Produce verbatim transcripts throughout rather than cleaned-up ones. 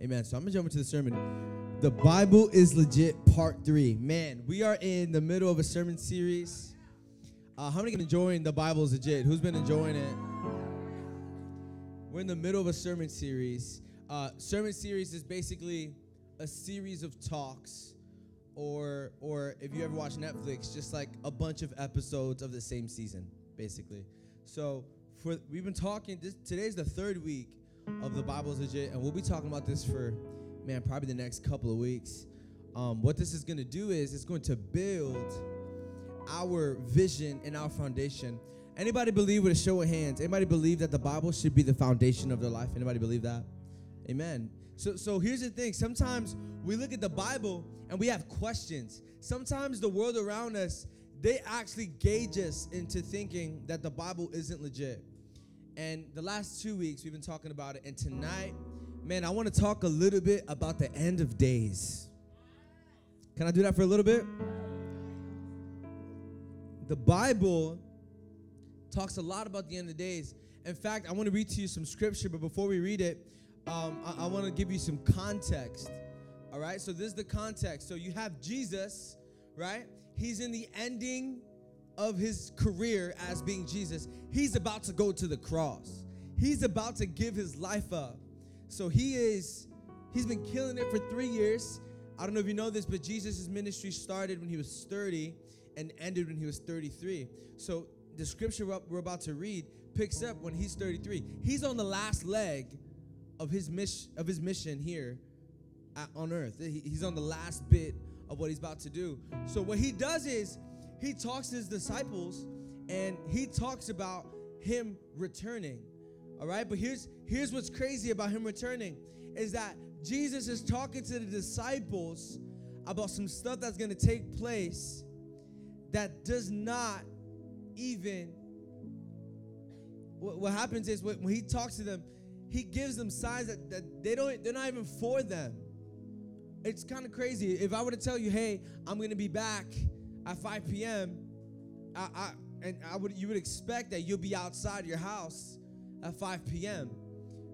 Amen. So I'm going to jump into the sermon. The Bible is Legit, part three. Man, we are in the middle of a sermon series. Uh, how many have been enjoying The Bible is Legit? Who's been enjoying it? We're in the middle of a sermon series. Uh, sermon series is basically a series of talks, or or if you ever watch Netflix, just like a bunch of episodes of the same season, basically. So for we've been talking, this, today's the third week of The Bible is Legit, and we'll be talking about this for, man, probably the next couple of weeks. Um, what this is going to do is it's going to build our vision and our foundation. Anybody believe, with a show of hands, anybody believe that the Bible should be the foundation of their life? Anybody believe that? Amen. So so here's the thing. Sometimes we look at the Bible and we have questions. Sometimes the world around us, they actually gauge us into thinking that the Bible isn't legit. And the last two weeks we've been talking about it. And tonight, man, I want to talk a little bit about the end of days. Can I do that for a little bit? The Bible talks a lot about the end of days. In fact, I want to read to you some scripture, but before we read it, Um, I, I want to give you some context, all right? So this is the context. So you have Jesus, right? He's in the ending of his career as being Jesus. He's about to go to the cross. He's about to give his life up. So he is, he's been killing it for three years. I don't know if you know this, but Jesus' ministry started when he was thirty and ended when he was thirty-three. So the scripture we're about to read picks up when he's thirty-three. He's on the last leg of his mission, of his mission here on earth. He's on the last bit of what he's about to do. So what he does is he talks to his disciples and he talks about him returning. All right, but here's here's what's crazy about him returning is that Jesus is talking to the disciples about some stuff that's going to take place that does not even, what, what happens is when he talks to them, he gives them signs that, that they don't, they're not even for them. It's kind of crazy. If I were to tell you, hey, I'm going to be back at five p.m., I, I, and I would, you would expect that you'll be outside your house at five p.m.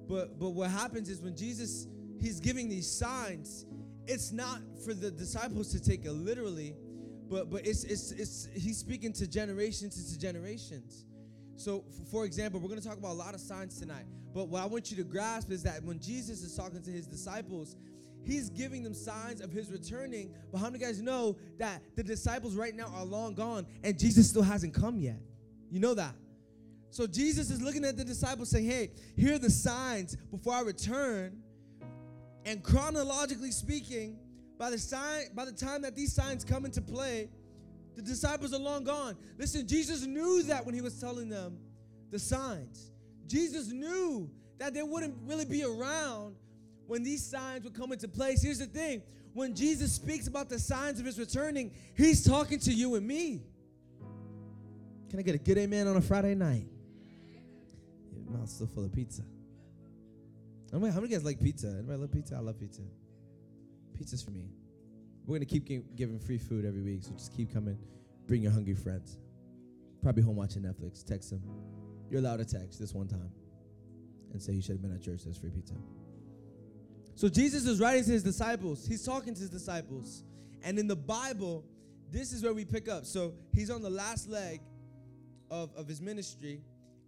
But but what happens is when Jesus, he's giving these signs, it's not for the disciples to take it literally, but but it's it's it's he's speaking to generations and to generations. So, for example, we're going to talk about a lot of signs tonight. But what I want you to grasp is that when Jesus is talking to his disciples, he's giving them signs of his returning. But how many guys know that the disciples right now are long gone and Jesus still hasn't come yet? You know that. So Jesus is looking at the disciples saying, hey, here are the signs before I return. And chronologically speaking, by the sign, by the time that these signs come into play, the disciples are long gone. Listen, Jesus knew that when he was telling them the signs. Jesus knew that they wouldn't really be around when these signs would come into place. Here's the thing. When Jesus speaks about the signs of his returning, he's talking to you and me. Can I get a good amen on a Friday night? Your mouth's still full of pizza. How many, how many guys like pizza? Anybody love pizza? I love pizza. Pizza's for me. We're going to keep giving free food every week, so just keep coming. Bring your hungry friends. Probably home watching Netflix. Text them. You're allowed to text this one time and say you should have been at church. There's free pizza. So Jesus is writing to his disciples. He's talking to his disciples. And in the Bible, this is where we pick up. So he's on the last leg of, of his ministry,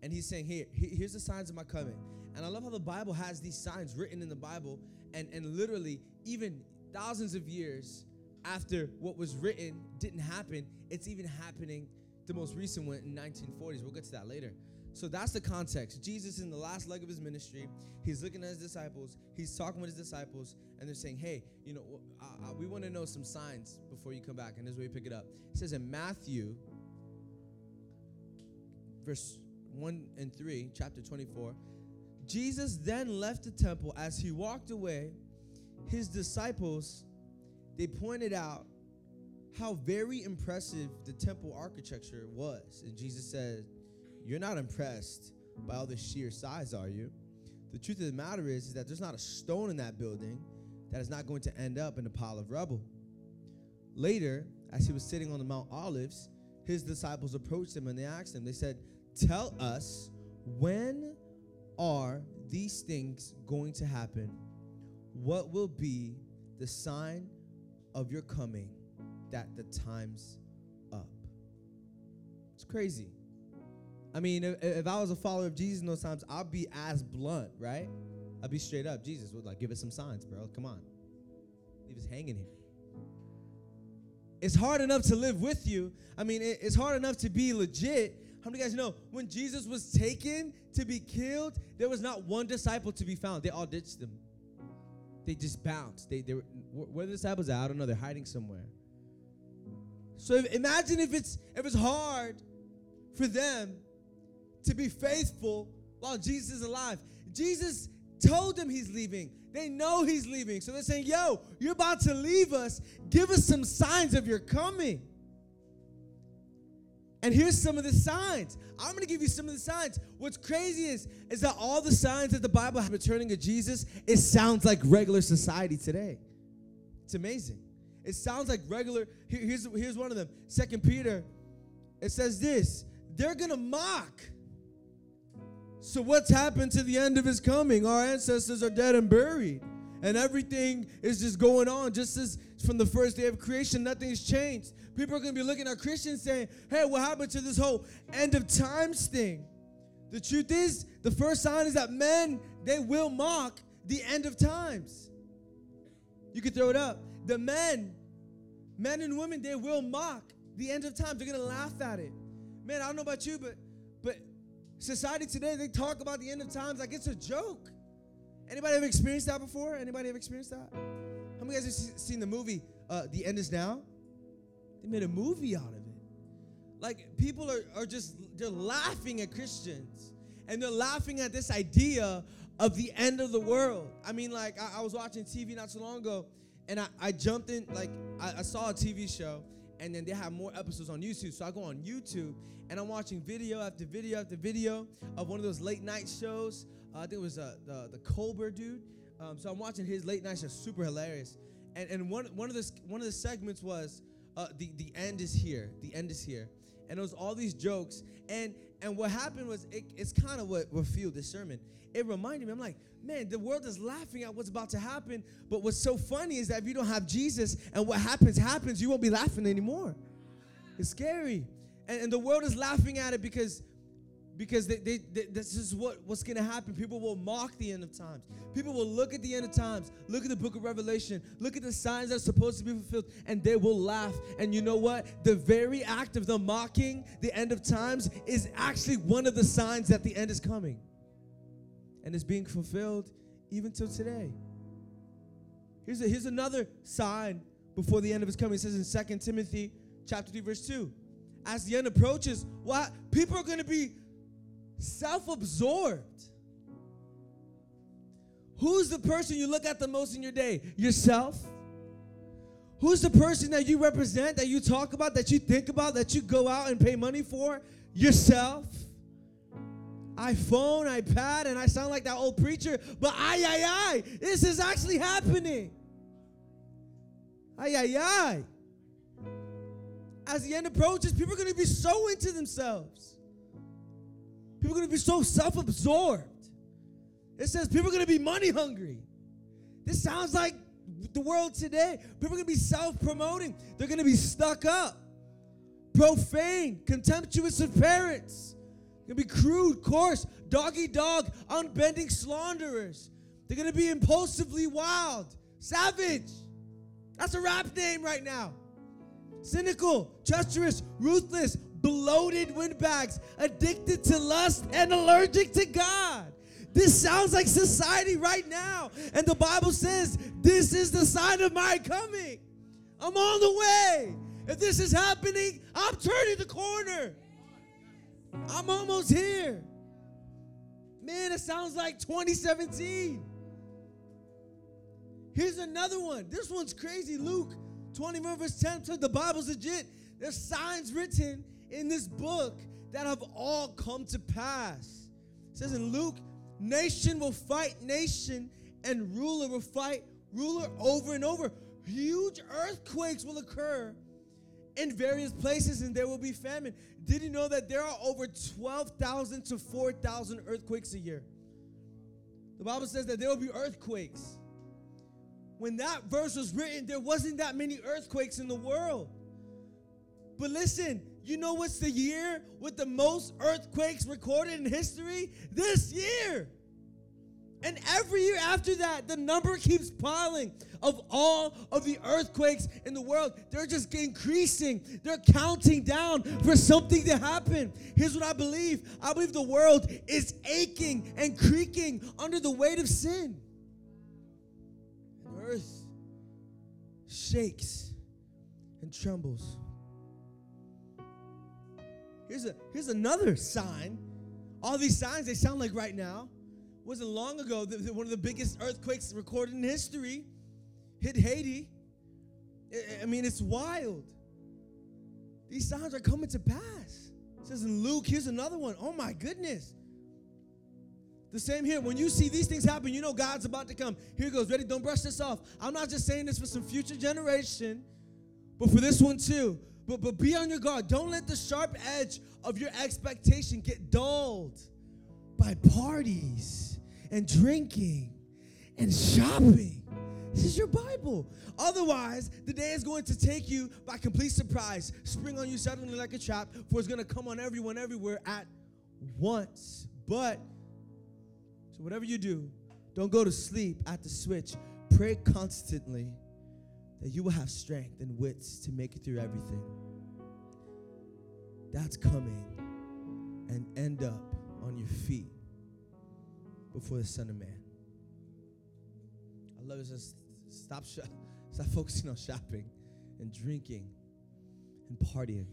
and he's saying, here, here's the signs of my coming. And I love how the Bible has these signs written in the Bible, and, and literally even thousands of years after what was written didn't happen, it's even happening, the most recent one in nineteen forties. We'll get to that later. So that's the context. Jesus in the last leg of his ministry, he's looking at his disciples, he's talking with his disciples, and they're saying, hey, you know, I, I, we want to know some signs before you come back, and this is where you pick it up. It says in Matthew, verse one and three, chapter twenty-four, Jesus then left the temple. As he walked away, his disciples, they pointed out how very impressive the temple architecture was. And Jesus said, you're not impressed by all the sheer size, are you? The truth of the matter is, is that there's not a stone in that building that is not going to end up in a pile of rubble. Later, as he was sitting on the Mount Olives, his disciples approached him and they asked him, they said, tell us, when are these things going to happen? What will be the sign of your coming that the time's up? It's crazy. I mean, if, if I was a follower of Jesus in those times, I'd be as blunt, right? I'd be straight up. Jesus would like, give us some signs, bro. Come on. Leave us hanging here. It's hard enough to live with you. I mean, it, it's hard enough to be legit. How many guys know when Jesus was taken to be killed, there was not one disciple to be found. They all ditched them. They just bounced. They, they were, where the disciples at? I don't know. They're hiding somewhere. So if, imagine if it's if it's hard for them to be faithful while Jesus is alive. Jesus told them he's leaving. They know he's leaving. So they're saying, yo, you're about to leave us. Give us some signs of your coming. And here's some of the signs. I'm going to give you some of the signs. What's crazy is, is that all the signs that the Bible has returning of Jesus, it sounds like regular society today. It's amazing. It sounds like regular. Here, here's, here's one of them. Second Peter, it says this. They're going to mock. So what's happened to the end of his coming? Our ancestors are dead and buried. And everything is just going on. Just as from the first day of creation, nothing's changed. People are going to be looking at Christians saying, hey, what happened to this whole end of times thing? The truth is, the first sign is that men, they will mock the end of times. You can throw it up. The men, men and women, they will mock the end of times. They're going to laugh at it. Man, I don't know about you, but but... society today, they talk about the end of times like it's a joke. Anybody ever experienced that before? Anybody ever experienced that? How many of you guys have seen the movie, uh, The End Is Now? They made a movie out of it. Like, people are, are just, they're laughing at Christians. And they're laughing at this idea of the end of the world. I mean, like, I, I was watching T V not so long ago, and I, I jumped in, like, I, I saw a T V show. And then they have more episodes on YouTube. So I go on YouTube, and I'm watching video after video after video of one of those late-night shows. Uh, I think it was uh, the, the Colbert dude. Um, so I'm watching his late-night show, super hilarious. And and one one of the, one of the segments was, uh, the, the end is here, the end is here. And it was all these jokes. And and what happened was, it, it's kind of what, what fueled this sermon. It reminded me, I'm like, man, the world is laughing at what's about to happen. But what's so funny is that if you don't have Jesus and what happens, happens, you won't be laughing anymore. It's scary. And, and the world is laughing at it because, because they, they, they, this is what, what's going to happen. People will mock the end of times. People will look at the end of times. Look at the book of Revelation. Look at the signs that are supposed to be fulfilled. And they will laugh. And you know what? The very act of them mocking the end of times is actually one of the signs that the end is coming. And it's being fulfilled even till today. Here's, a, here's another sign before the end of his coming. It says in Second Timothy chapter three, verse two. As the end approaches, well, people are going to be self-absorbed. Who's the person you look at the most in your day? Yourself. Who's the person that you represent, that you talk about, that you think about, that you go out and pay money for? Yourself. iPhone, iPad, and I sound like that old preacher, but ay, ay, ay, this is actually happening. Ay, ay, ay. As the end approaches, people are going to be so into themselves. People are going to be so self-absorbed. It says people are going to be money hungry. This sounds like the world today. People are going to be self-promoting. They're going to be stuck up, profane, contemptuous of parents. They're going to be crude, coarse, dog-eat-dog, unbending slanderers. They're going to be impulsively wild, savage. That's a rap name right now. Cynical, treacherous, ruthless, bloated windbags, addicted to lust and allergic to God. This sounds like society right now. And the Bible says, this is the sign of my coming. I'm on the way. If this is happening, I'm turning the corner. I'm almost here. Man, it sounds like twenty seventeen. Here's another one. This one's crazy. Luke twenty-one, verse ten. So the Bible's legit. There's signs written in this book that have all come to pass. It says in Luke, nation will fight nation, and ruler will fight ruler over and over. Huge earthquakes will occur in various places, and there will be famine. Did you know that there are over twelve thousand to four thousand earthquakes a year? The Bible says that there will be earthquakes. When that verse was written, there wasn't that many earthquakes in the world. But listen, you know what's the year with the most earthquakes recorded in history? This year. And every year after that, the number keeps piling of all of the earthquakes in the world. They're just increasing. They're counting down for something to happen. Here's what I believe. I believe the world is aching and creaking under the weight of sin. The earth shakes and trembles. Here's a here's another sign. All these signs, they sound like right now. It wasn't long ago that one of the biggest earthquakes recorded in history hit Haiti. I mean, it's wild. These signs are coming to pass. It says in Luke, here's another one. Oh, my goodness. The same here. When you see these things happen, you know God's about to come. Here it goes. Ready? Don't brush this off. I'm not just saying this for some future generation, but for this one too. But, but be on your guard. Don't let the sharp edge of your expectation get dulled by parties and drinking and shopping. This is your Bible. Otherwise, the day is going to take you by complete surprise, spring on you suddenly like a trap, for it's going to come on everyone everywhere at once. But, so whatever you do, don't go to sleep at the switch. Pray constantly, that you will have strength and wits to make it through everything that's coming and end up on your feet before the Son of Man. I love this. Stop, sh- stop focusing on shopping and drinking and partying.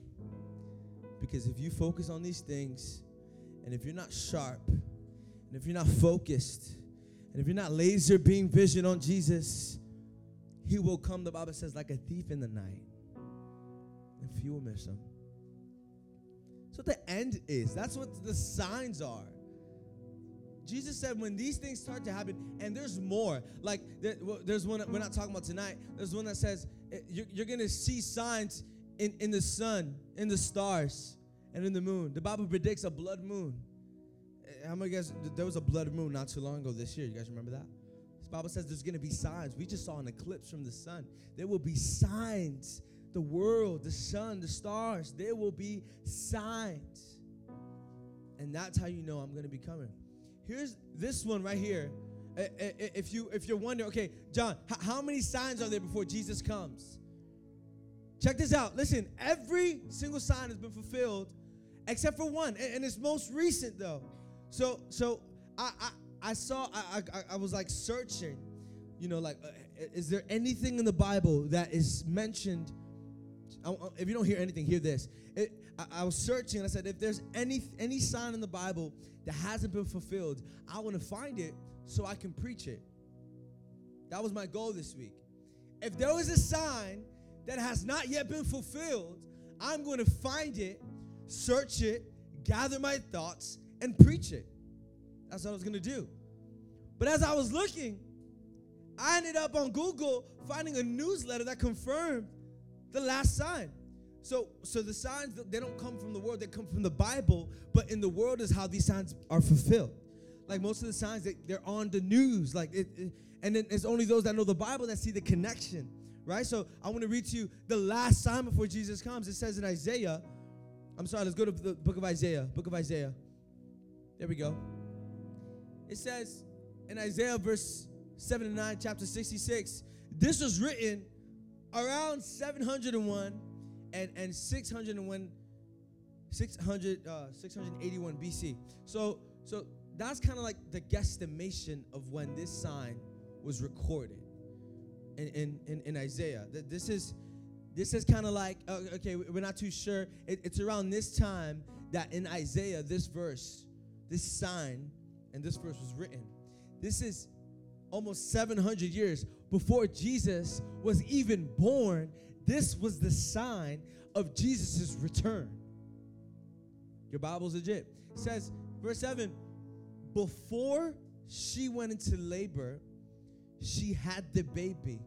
Because if you focus on these things, and if you're not sharp, and if you're not focused, and if you're not laser beam vision on Jesus, He will come, the Bible says, like a thief in the night. And few will miss Him. That's what the end is. That's what the signs are. Jesus said when these things start to happen, and there's more. Like, there's one that we're not talking about tonight. There's one that says you're, you're going to see signs in, in the sun, in the stars, and in the moon. The Bible predicts a blood moon. How many of you guys, there was a blood moon not too long ago this year. You guys remember that? The Bible says there's going to be signs. We just saw an eclipse from the sun. There will be signs. The world, the sun, the stars, there will be signs. And that's how you know I'm going to be coming. Here's this one right here. If, you, if you're wondering, okay, John, how many signs are there before Jesus comes? Check this out. Listen, every single sign has been fulfilled except for one, and it's most recent, though. So, so I... I I saw, I, I I was like searching, you know, like, uh, is there anything in the Bible that is mentioned? I, I, if you don't hear anything, hear this. It, I, I was searching, and I said, if there's any any sign in the Bible that hasn't been fulfilled, I want to find it so I can preach it. That was my goal this week. If there was a sign that has not yet been fulfilled, I'm going to find it, search it, gather my thoughts, and preach it. That's what I was going to do. But as I was looking, I ended up on Google finding a newsletter that confirmed the last sign. So, so the signs, they don't come from the world. They come from the Bible. But in the world is how these signs are fulfilled. Like most of the signs, they, they're on the news. Like it, it, And then it's only those that know the Bible that see the connection, right? So I want to read to you the last sign before Jesus comes. It says in Isaiah. I'm sorry, let's go to the book of Isaiah. Book of Isaiah. There we go. It says in Isaiah verse seven and nine, chapter sixty-six, this was written around seven hundred one and, and six hundred one, six hundred, uh, six hundred eighty-one B C. So, so that's kind of like the guesstimation of when this sign was recorded in, in, in, in Isaiah. This is, this is kind of like, okay, we're not too sure. It, it's around this time that in Isaiah, this verse, this sign, and this verse was written. This is almost seven hundred years before Jesus was even born. This was the sign of Jesus' return. Your Bible's legit. It says, verse seven, before she went into labor, she had the baby.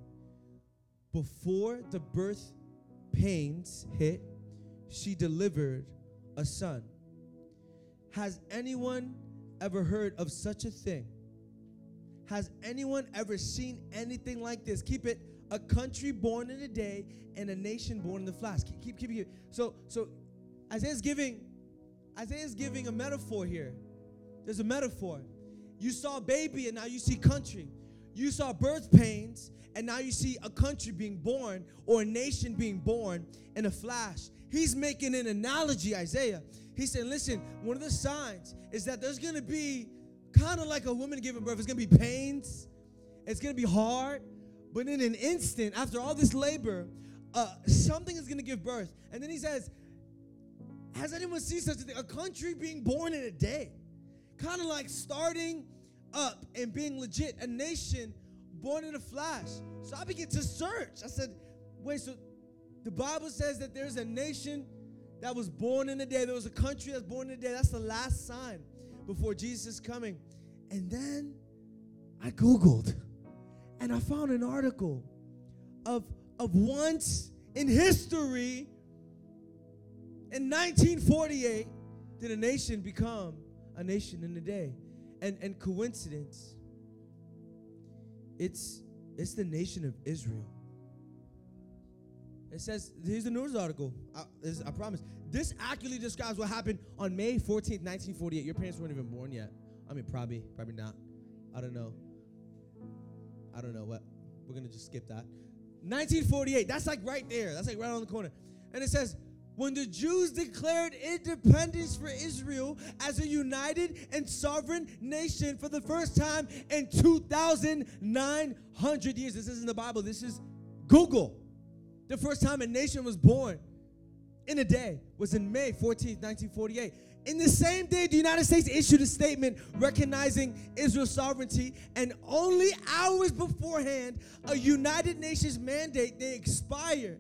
Before the birth pains hit, she delivered a son. Has anyone ever heard of such a thing? Has anyone ever seen anything like this? Keep it. A country born in a day and a nation born in the flash. Keep, keep, keep it. So, so Isaiah's giving, Isaiah's giving a metaphor here. There's a metaphor. You saw baby and now you see country. You saw birth pains and now you see a country being born or a nation being born in a flash. He's making an analogy, Isaiah. He's saying, listen, one of the signs is that there's going to be kind of like a woman giving birth. It's going to be pains. It's going to be hard. But in an instant, after all this labor, uh, something is going to give birth. And then he says, has anyone seen such a thing? A country being born in a day. Kind of like starting up and being legit. A nation born in a flash. So I began to search. I said, wait, so the Bible says that there's a nation that was born in a day. There was a country that's born in a day. That's the last sign before Jesus is coming. And then I Googled. And I found an article of, of once in history, in nineteen forty-eight, did a nation become a nation in a day. And and coincidence, it's, it's the nation of Israel. It says, here's the news article, I, this, I promise. This accurately describes what happened on May fourteenth, nineteen forty-eight. Your parents weren't even born yet. I mean, probably, probably not. I don't know. I don't know what. We're going to just skip that. nineteen forty-eight. That's like right there. That's like right on the corner. And it says, when the Jews declared independence for Israel as a united and sovereign nation for the first time in two thousand nine hundred years. This isn't the Bible. This is Google. The first time a nation was born in a day was in May fourteenth, nineteen forty-eight. In the same day, the United States issued a statement recognizing Israel's sovereignty, and only hours beforehand, a United Nations mandate, they expired,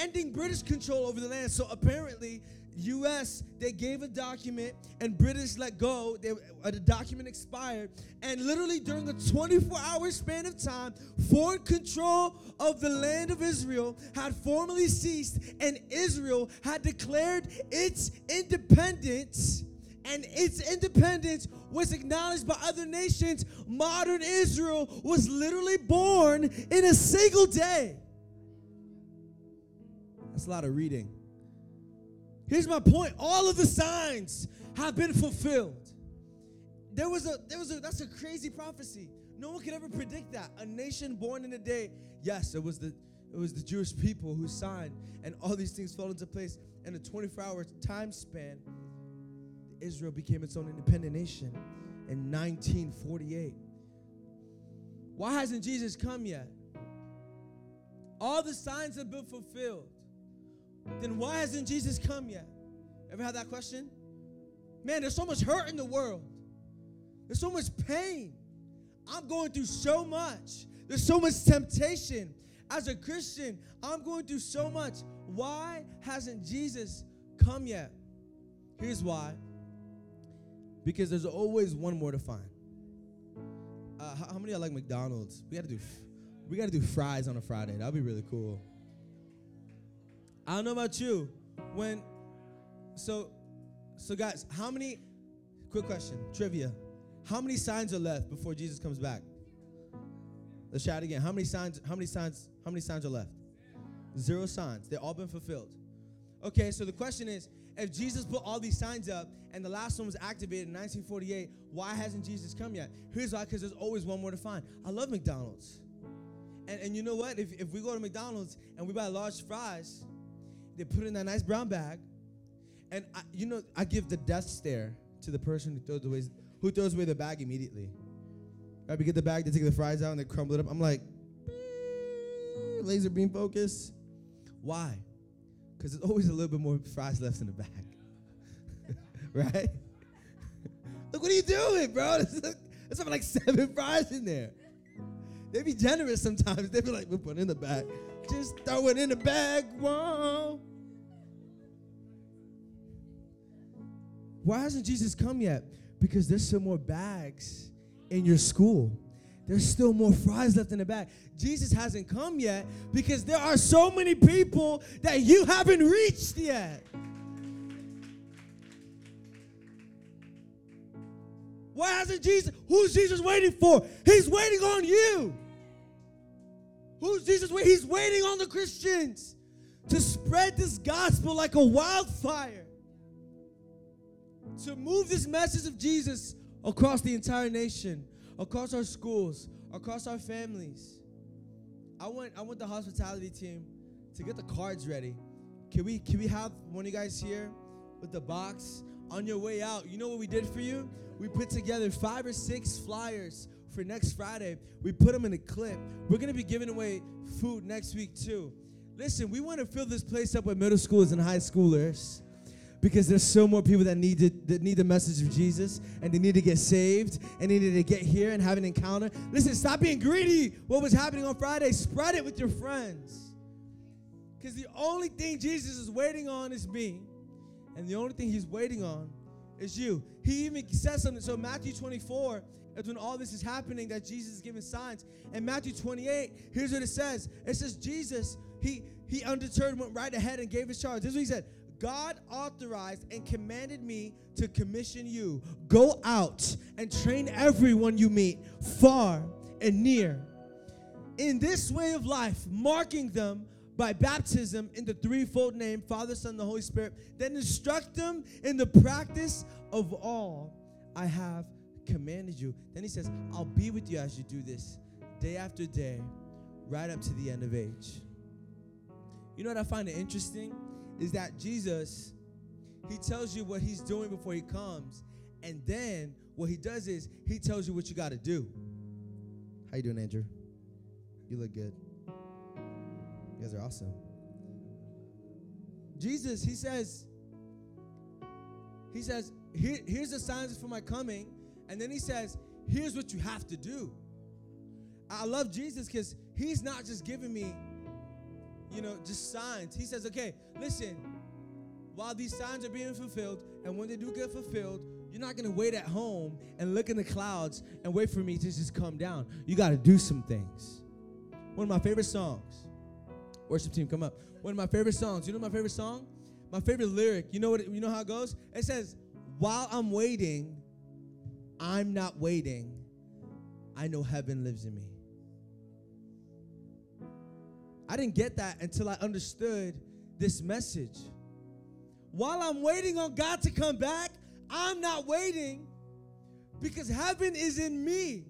ending British control over the land. So apparently, U S, they gave a document, and British let go. They, uh, the document expired, and literally during a twenty-four hour span of time, foreign control of the land of Israel had formally ceased, and Israel had declared its independence, and its independence was acknowledged by other nations. Modern Israel was literally born in a single day. That's a lot of reading. Here's my point. All of the signs have been fulfilled. There was a, there was a, that's a crazy prophecy. No one could ever predict that. A nation born in a day. Yes, it was the, it was the Jewish people who signed, and all these things fell into place. In a twenty-four hour time span, Israel became its own independent nation in nineteen forty-eight. Why hasn't Jesus come yet? All the signs have been fulfilled. Then why hasn't Jesus come yet? Ever had that question? Man, there's so much hurt in the world. There's so much pain. I'm going through so much. There's so much temptation. As a Christian, I'm going through so much. Why hasn't Jesus come yet? Here's why. Because there's always one more to find. Uh, how, how many of y'all like McDonald's? We gotta do, we gotta do fries on a Friday. That'd be really cool. I don't know about you, when, so, so guys, how many, quick question, trivia, how many signs are left before Jesus comes back? Let's shout again. How many signs, how many signs, how many signs are left? Zero signs. They've all been fulfilled. Okay, so the question is, if Jesus put all these signs up and the last one was activated in nineteen forty-eight, why hasn't Jesus come yet? Here's why, because there's always one more to find. I love McDonald's. And, and you know what? If, if we go to McDonald's and we buy large fries, they put it in that nice brown bag, and I, you know, I give the death stare to the person who throws away who throws away the bag immediately. Right, we get the bag, they take the fries out, and they crumble it up. I'm like, laser beam focus. Why? Because there's always a little bit more fries left in the bag, right? Look, what are you doing, bro? There's something like seven fries in there. They be generous sometimes. They be like, we put it in the bag. Just throw it in the bag. Whoa. Why hasn't Jesus come yet? Because there's still more bags in your school. There's still more fries left in the bag. Jesus hasn't come yet because there are so many people that you haven't reached yet. Why hasn't Jesus? Who's Jesus waiting for? He's waiting on you. Who's Jesus waiting? He's waiting on the Christians to spread this gospel like a wildfire, to move this message of Jesus across the entire nation, across our schools, across our families. I want I want the hospitality team to get the cards ready. Can we can we have one of you guys here with the box on your way out? You know what we did for you? We put together five or six flyers for next Friday. We put them in a clip. We're going to be giving away food next week too. Listen, we want to fill this place up with middle schoolers and high schoolers, because there's so more people that need to, that need the message of Jesus, and they need to get saved, and they need to get here and have an encounter. Listen, stop being greedy. What was happening on Friday, spread it with your friends, because the only thing Jesus is waiting on is me, and the only thing he's waiting on is you. He even says something. So Matthew twenty-four is when all this is happening, that Jesus is giving signs. And Matthew twenty-eight, here's what it says. It says Jesus, he, he undeterred, went right ahead and gave his charge. This is what he said. God authorized and commanded me to commission you. Go out and train everyone you meet, far and near, in this way of life, marking them by baptism in the threefold name, Father, Son, the Holy Spirit. Then instruct them in the practice of all I have commanded you. Then he says, I'll be with you as you do this, day after day, right up to the end of age. You know what I find interesting? Is that Jesus, he tells you what he's doing before he comes, and then what he does is he tells you what you got to do. How you doing, Andrew? You look good. You guys are awesome. Jesus, he says, he says, Here, here's the signs for my coming, and then he says, here's what you have to do. I love Jesus because he's not just giving me, you know, just signs. He says, okay, listen, while these signs are being fulfilled, and when they do get fulfilled, you're not going to wait at home and look in the clouds and wait for me to just come down. You got to do some things. One of my favorite songs. Worship team, come up. One of my favorite songs. You know my favorite song? My favorite lyric. You know what? It, you know how it goes? It says, while I'm waiting, I'm not waiting. I know heaven lives in me. I didn't get that until I understood this message. While I'm waiting on God to come back, I'm not waiting, because heaven is in me.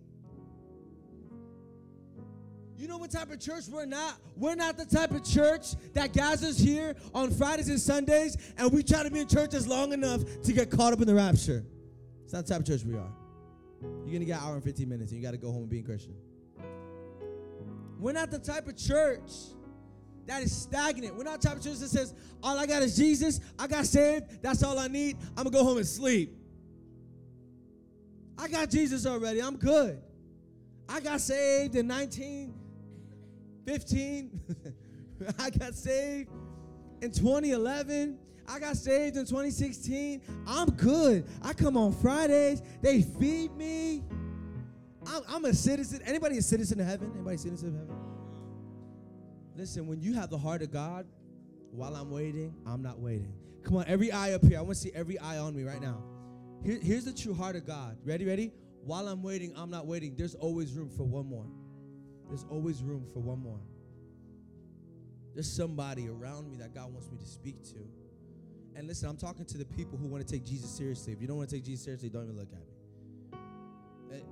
You know what type of church we're not? We're not the type of church that gathers here on Fridays and Sundays, and we try to be in churches long enough to get caught up in the rapture. It's not the type of church we are. You're going to get an hour and fifteen minutes, and you got to go home and be a Christian. We're not the type of church that is stagnant. We're not the type of church that says, all I got is Jesus. I got saved. That's all I need. I'm going to go home and sleep. I got Jesus already. I'm good. I got saved in nineteen fifteen. I got saved in twenty eleven. I got saved in twenty sixteen. I'm good. I come on Fridays. They feed me. I'm a citizen. Anybody a citizen of heaven? Anybody a citizen of heaven? Listen, when you have the heart of God, while I'm waiting, I'm not waiting. Come on, every eye up here. I want to see every eye on me right now. Here, here's the true heart of God. Ready, ready? While I'm waiting, I'm not waiting. There's always room for one more. There's always room for one more. There's somebody around me that God wants me to speak to. And listen, I'm talking to the people who want to take Jesus seriously. If you don't want to take Jesus seriously, don't even look at me.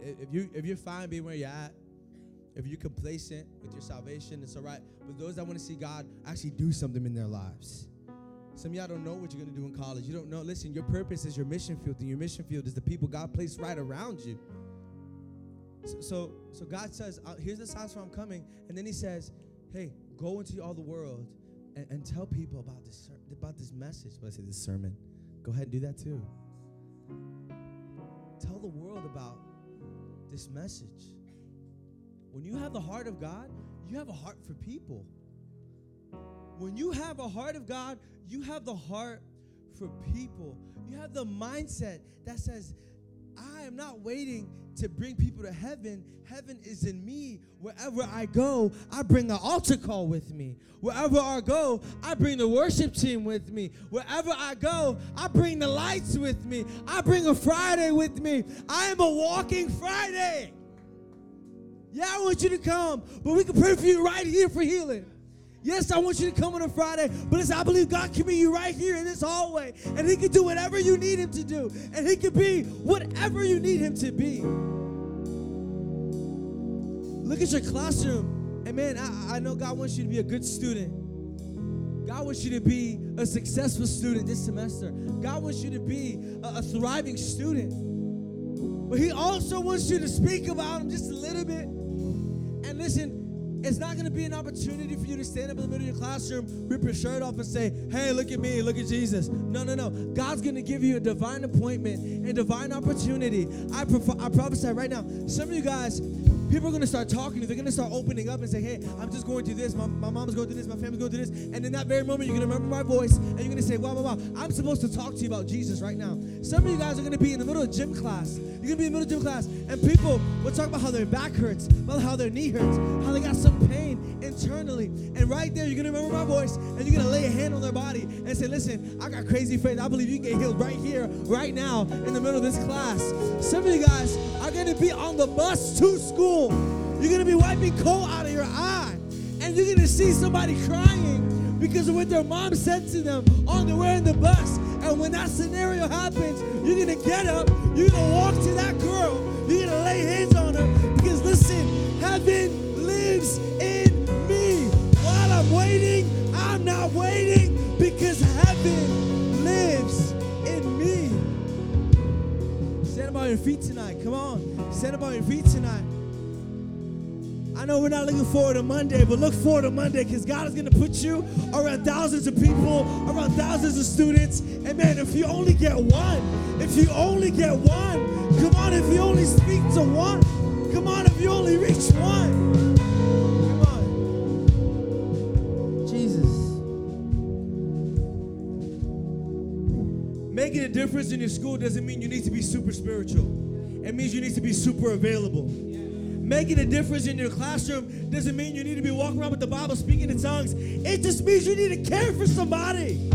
If, you, if you're fine being where you're at, if you're complacent with your salvation, it's all right. But those that want to see God actually do something in their lives. Some of y'all don't know what you're going to do in college. You don't know. Listen, your purpose is your mission field, and your mission field is the people God placed right around you. So so, so God says, here's the signs for I'm coming. And then he says, hey, go into all the world and, and tell people about this, about this message. But I say this sermon. Go ahead and do that too. Tell the world about this message. When you have the heart of God, you have a heart for people. When you have a heart of God, you have the heart for people. You have the mindset that says, I am not waiting to bring people to heaven. Heaven is in me. Wherever I go, I bring an altar call with me. Wherever I go, I bring the worship team with me. Wherever I go, I bring the lights with me. I bring a Friday with me. I am a walking Friday. Yeah, I want you to come, but we can pray for you right here for healing. Yes, I want you to come on a Friday, but it's, I believe God can meet you right here in this hallway, and he can do whatever you need him to do, and he can be whatever you need him to be. Look at your classroom, and man, I, I know God wants you to be a good student. God wants you to be a successful student this semester. God wants you to be a, a thriving student, but he also wants you to speak about him just a little bit, and listen, it's not going to be an opportunity for you to stand up in the middle of your classroom, rip your shirt off, and say, hey, look at me, look at Jesus. No, no, no. God's going to give you a divine appointment, a divine opportunity. I prof- I prophesy right now, some of you guys, people are going to start talking to you. They're going to start opening up and say, hey, I'm just going through this. My, my mom's going through this. My family's going through this. And in that very moment, you're going to remember my voice, and you're going to say, wow, wow, wow, I'm supposed to talk to you about Jesus right now. Some of you guys are going to be in the middle of gym class. You're going to be in the middle of gym class, and people will talk about how their back hurts, about how their knee hurts, how they got some pain internally. And right there, you're going to remember my voice, and you're going to lay a hand on their body and say, listen, I got crazy faith. I believe you can get healed right here, right now, in the middle of this class. Some of you guys are going to be on the bus to school. You're going to be wiping coal out of your eye, and you're going to see somebody crying because of what their mom said to them on the way in the bus. And when that scenario happens, you're going to get up, you're going to walk to that girl, you're going to lay hands on her, because listen, heaven lives in me. While I'm waiting, I'm not waiting, because heaven lives in me. Stand up on your feet tonight. Come on. Stand up on your feet tonight. I know we're not looking forward to Monday, but look forward to Monday, because God is going to put you around thousands of people, around thousands of students. And man, if you only get one, if you only get one, come on, if you only speak to one, come on, if you only reach one, come on. Jesus. Making a difference in your school doesn't mean you need to be super spiritual. It means you need to be super available. Making a difference in your classroom doesn't mean you need to be walking around with the Bible speaking in tongues. It just means you need to care for somebody.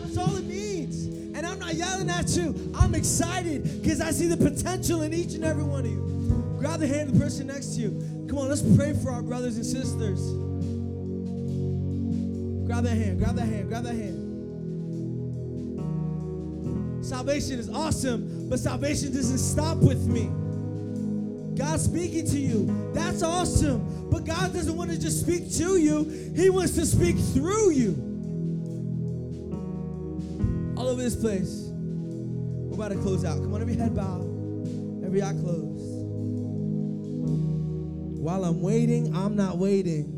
That's all it means. And I'm not yelling at you. I'm excited because I see the potential in each and every one of you. Grab the hand of the person next to you. Come on, let's pray for our brothers and sisters. Grab that hand, grab that hand, grab that hand. Salvation is awesome, but salvation doesn't stop with me. God's speaking to you. That's awesome. But God doesn't want to just speak to you. He wants to speak through you. All over this place. We're about to close out. Come on, every head bow. Every eye closed. While I'm waiting, I'm not waiting.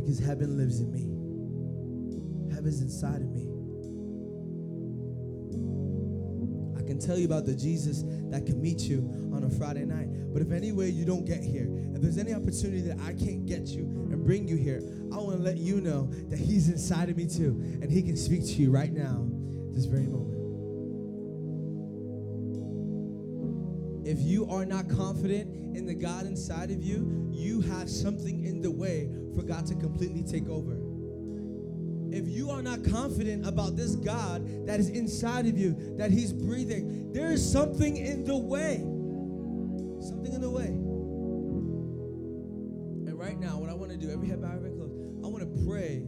Because heaven lives in me. Heaven's inside of me. Can tell you about the Jesus that can meet you on a Friday night. But if any way you don't get here, if there's any opportunity that I can't get you and bring you here, I want to let you know that he's inside of me too, and he can speak to you right now, this very moment. If you are not confident in the God inside of you, you have something in the way for God to completely take over. If you are not confident about this God that is inside of you, that he's breathing, there is something in the way. Something in the way. And right now, what I want to do, every head bow, every close, I want to pray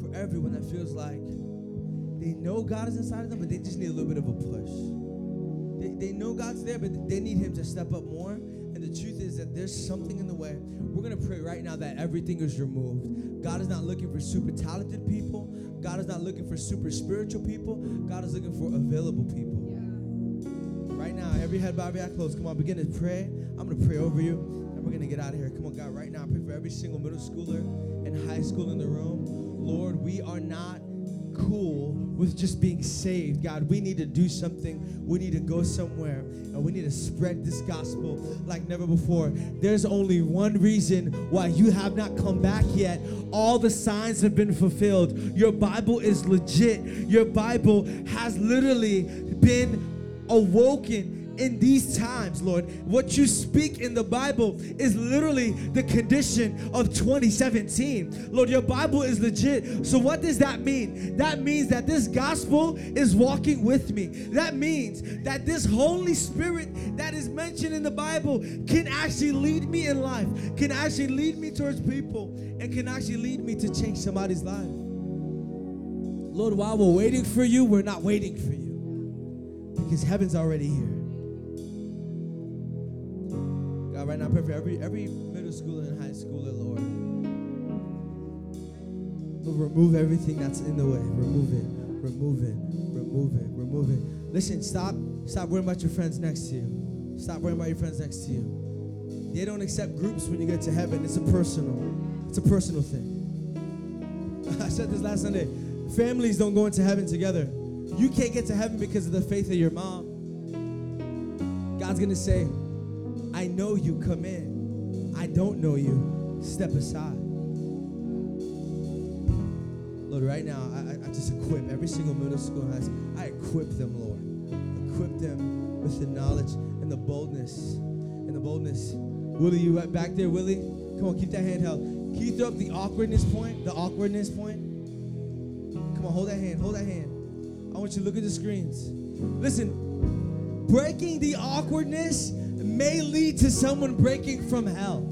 for everyone that feels like they know God is inside of them, but they just need a little bit of a push. They, they know God's there, but they need him to step up more. And the truth is that there's something in the way. We're going to pray right now that everything is removed. God is not looking for super talented people. God is not looking for super spiritual people. God is looking for available people. Yeah. Right now, every head bow, every eye closed. Come on, begin to pray. I'm going to pray over you, and we're going to get out of here. Come on, God, right now, I pray for every single middle schooler and high school in the room. Lord, we are not cool with just being saved. God, we need to do something. We need to go somewhere, and we need to spread this gospel like never before. There's only one reason why you have not come back yet. All the signs have been fulfilled. Your Bible is legit. Your Bible has literally been awoken in these times, Lord. What you speak in the Bible is literally the condition of twenty seventeen. Lord, your Bible is legit. So what does that mean? That means that this gospel is walking with me. That means that this Holy Spirit that is mentioned in the Bible can actually lead me in life, can actually lead me towards people, and can actually lead me to change somebody's life. Lord, while we're waiting for you, we're not waiting for you. Because heaven's already here. God, right now, I pray for every, every middle schooler and high schooler, Lord. Lord, remove everything that's in the way. Remove it. Remove it. Remove it. Remove it. Listen, stop. Stop worrying about your friends next to you. Stop worrying about your friends next to you. They don't accept groups when you get to heaven. It's a personal. It's a personal thing. I said this last Sunday. Families don't go into heaven together. You can't get to heaven because of the faith of your mom. God's going to say, I know you, come in. I don't know you, step aside. Lord, right now, I, I just equip every single middle school has. I equip them, Lord. Equip them with the knowledge and the boldness. And the boldness. Willie, you right back there, Willie? Come on, keep that hand held. Can you throw up the awkwardness point? The awkwardness point? Come on, hold that hand, hold that hand. I want you to look at the screens. Listen, breaking the awkwardness may lead to someone breaking from hell.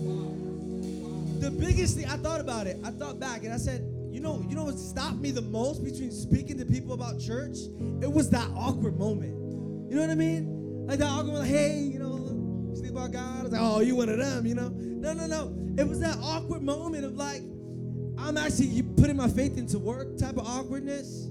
The biggest thing, I thought about it. I thought back and I said, you know, you know what stopped me the most between speaking to people about church? It was that awkward moment. You know what I mean? Like that awkward moment, like, hey, you know, you speak about God. I was like, oh, you one of them, you know? No, no, no. It was that awkward moment of like, I'm actually putting my faith into work type of awkwardness.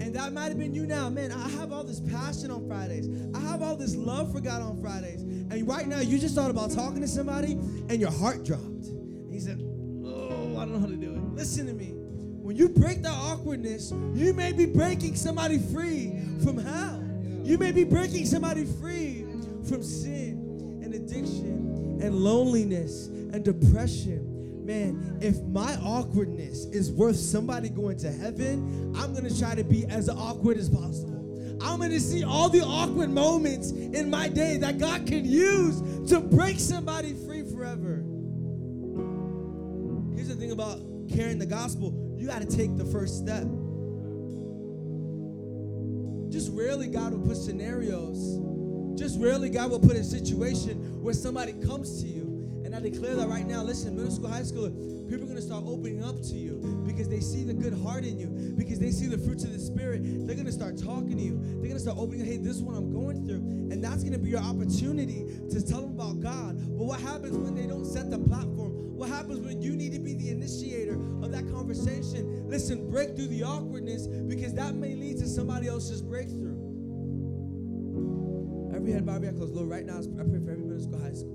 And that might have been you now. Man, I have all this passion on Fridays. I have all this love for God on Fridays. And right now, you just thought about talking to somebody, and your heart dropped. And you said, oh, I don't know how to do it. Listen to me. When you break that awkwardness, you may be breaking somebody free from hell. You may be breaking somebody free from sin and addiction and loneliness and depression. Man, if my awkwardness is worth somebody going to heaven, I'm going to try to be as awkward as possible. I'm going to see all the awkward moments in my day that God can use to break somebody free forever. Here's the thing about carrying the gospel. You got to take the first step. Just rarely God will put scenarios. Just rarely God will put a situation where somebody comes to you. I declare that right now. Listen, middle school, high school, people are going to start opening up to you because they see the good heart in you, because they see the fruits of the Spirit. They're going to start talking to you. They're going to start opening, hey, this is what I'm going through. And that's going to be your opportunity to tell them about God. But what happens when they don't set the platform? What happens when you need to be the initiator of that conversation? Listen, break through the awkwardness because that may lead to somebody else's breakthrough. Every head bowed, every eye closed. Lord, right now, I pray for every middle school, high school.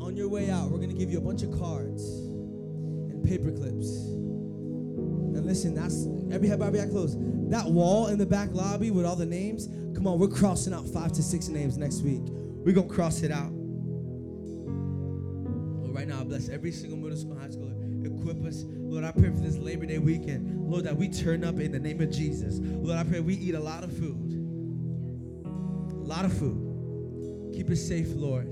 On your way out, we're going to give you a bunch of cards and paper clips. And listen, that's every head, every eye closed. That wall in the back lobby with all the names, come on, we're crossing out five to six names next week. We're going to cross it out. Lord, right now, I bless every single middle school, high schooler. Equip us. Lord, I pray for this Labor Day weekend. Lord, that we turn up in the name of Jesus. Lord, I pray we eat a lot of food. A lot of food. Keep us safe, Lord.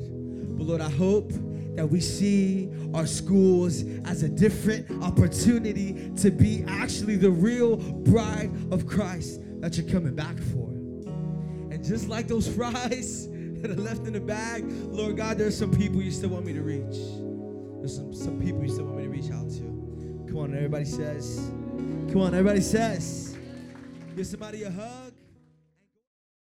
But Lord, I hope that we see our schools as a different opportunity to be actually the real bride of Christ that you're coming back for. And just like those fries that are left in the bag, Lord God, there's some people you still want me to reach. There's some, some people you still want me to reach out to. Come on, everybody says. Come on, everybody says. Give somebody a hug.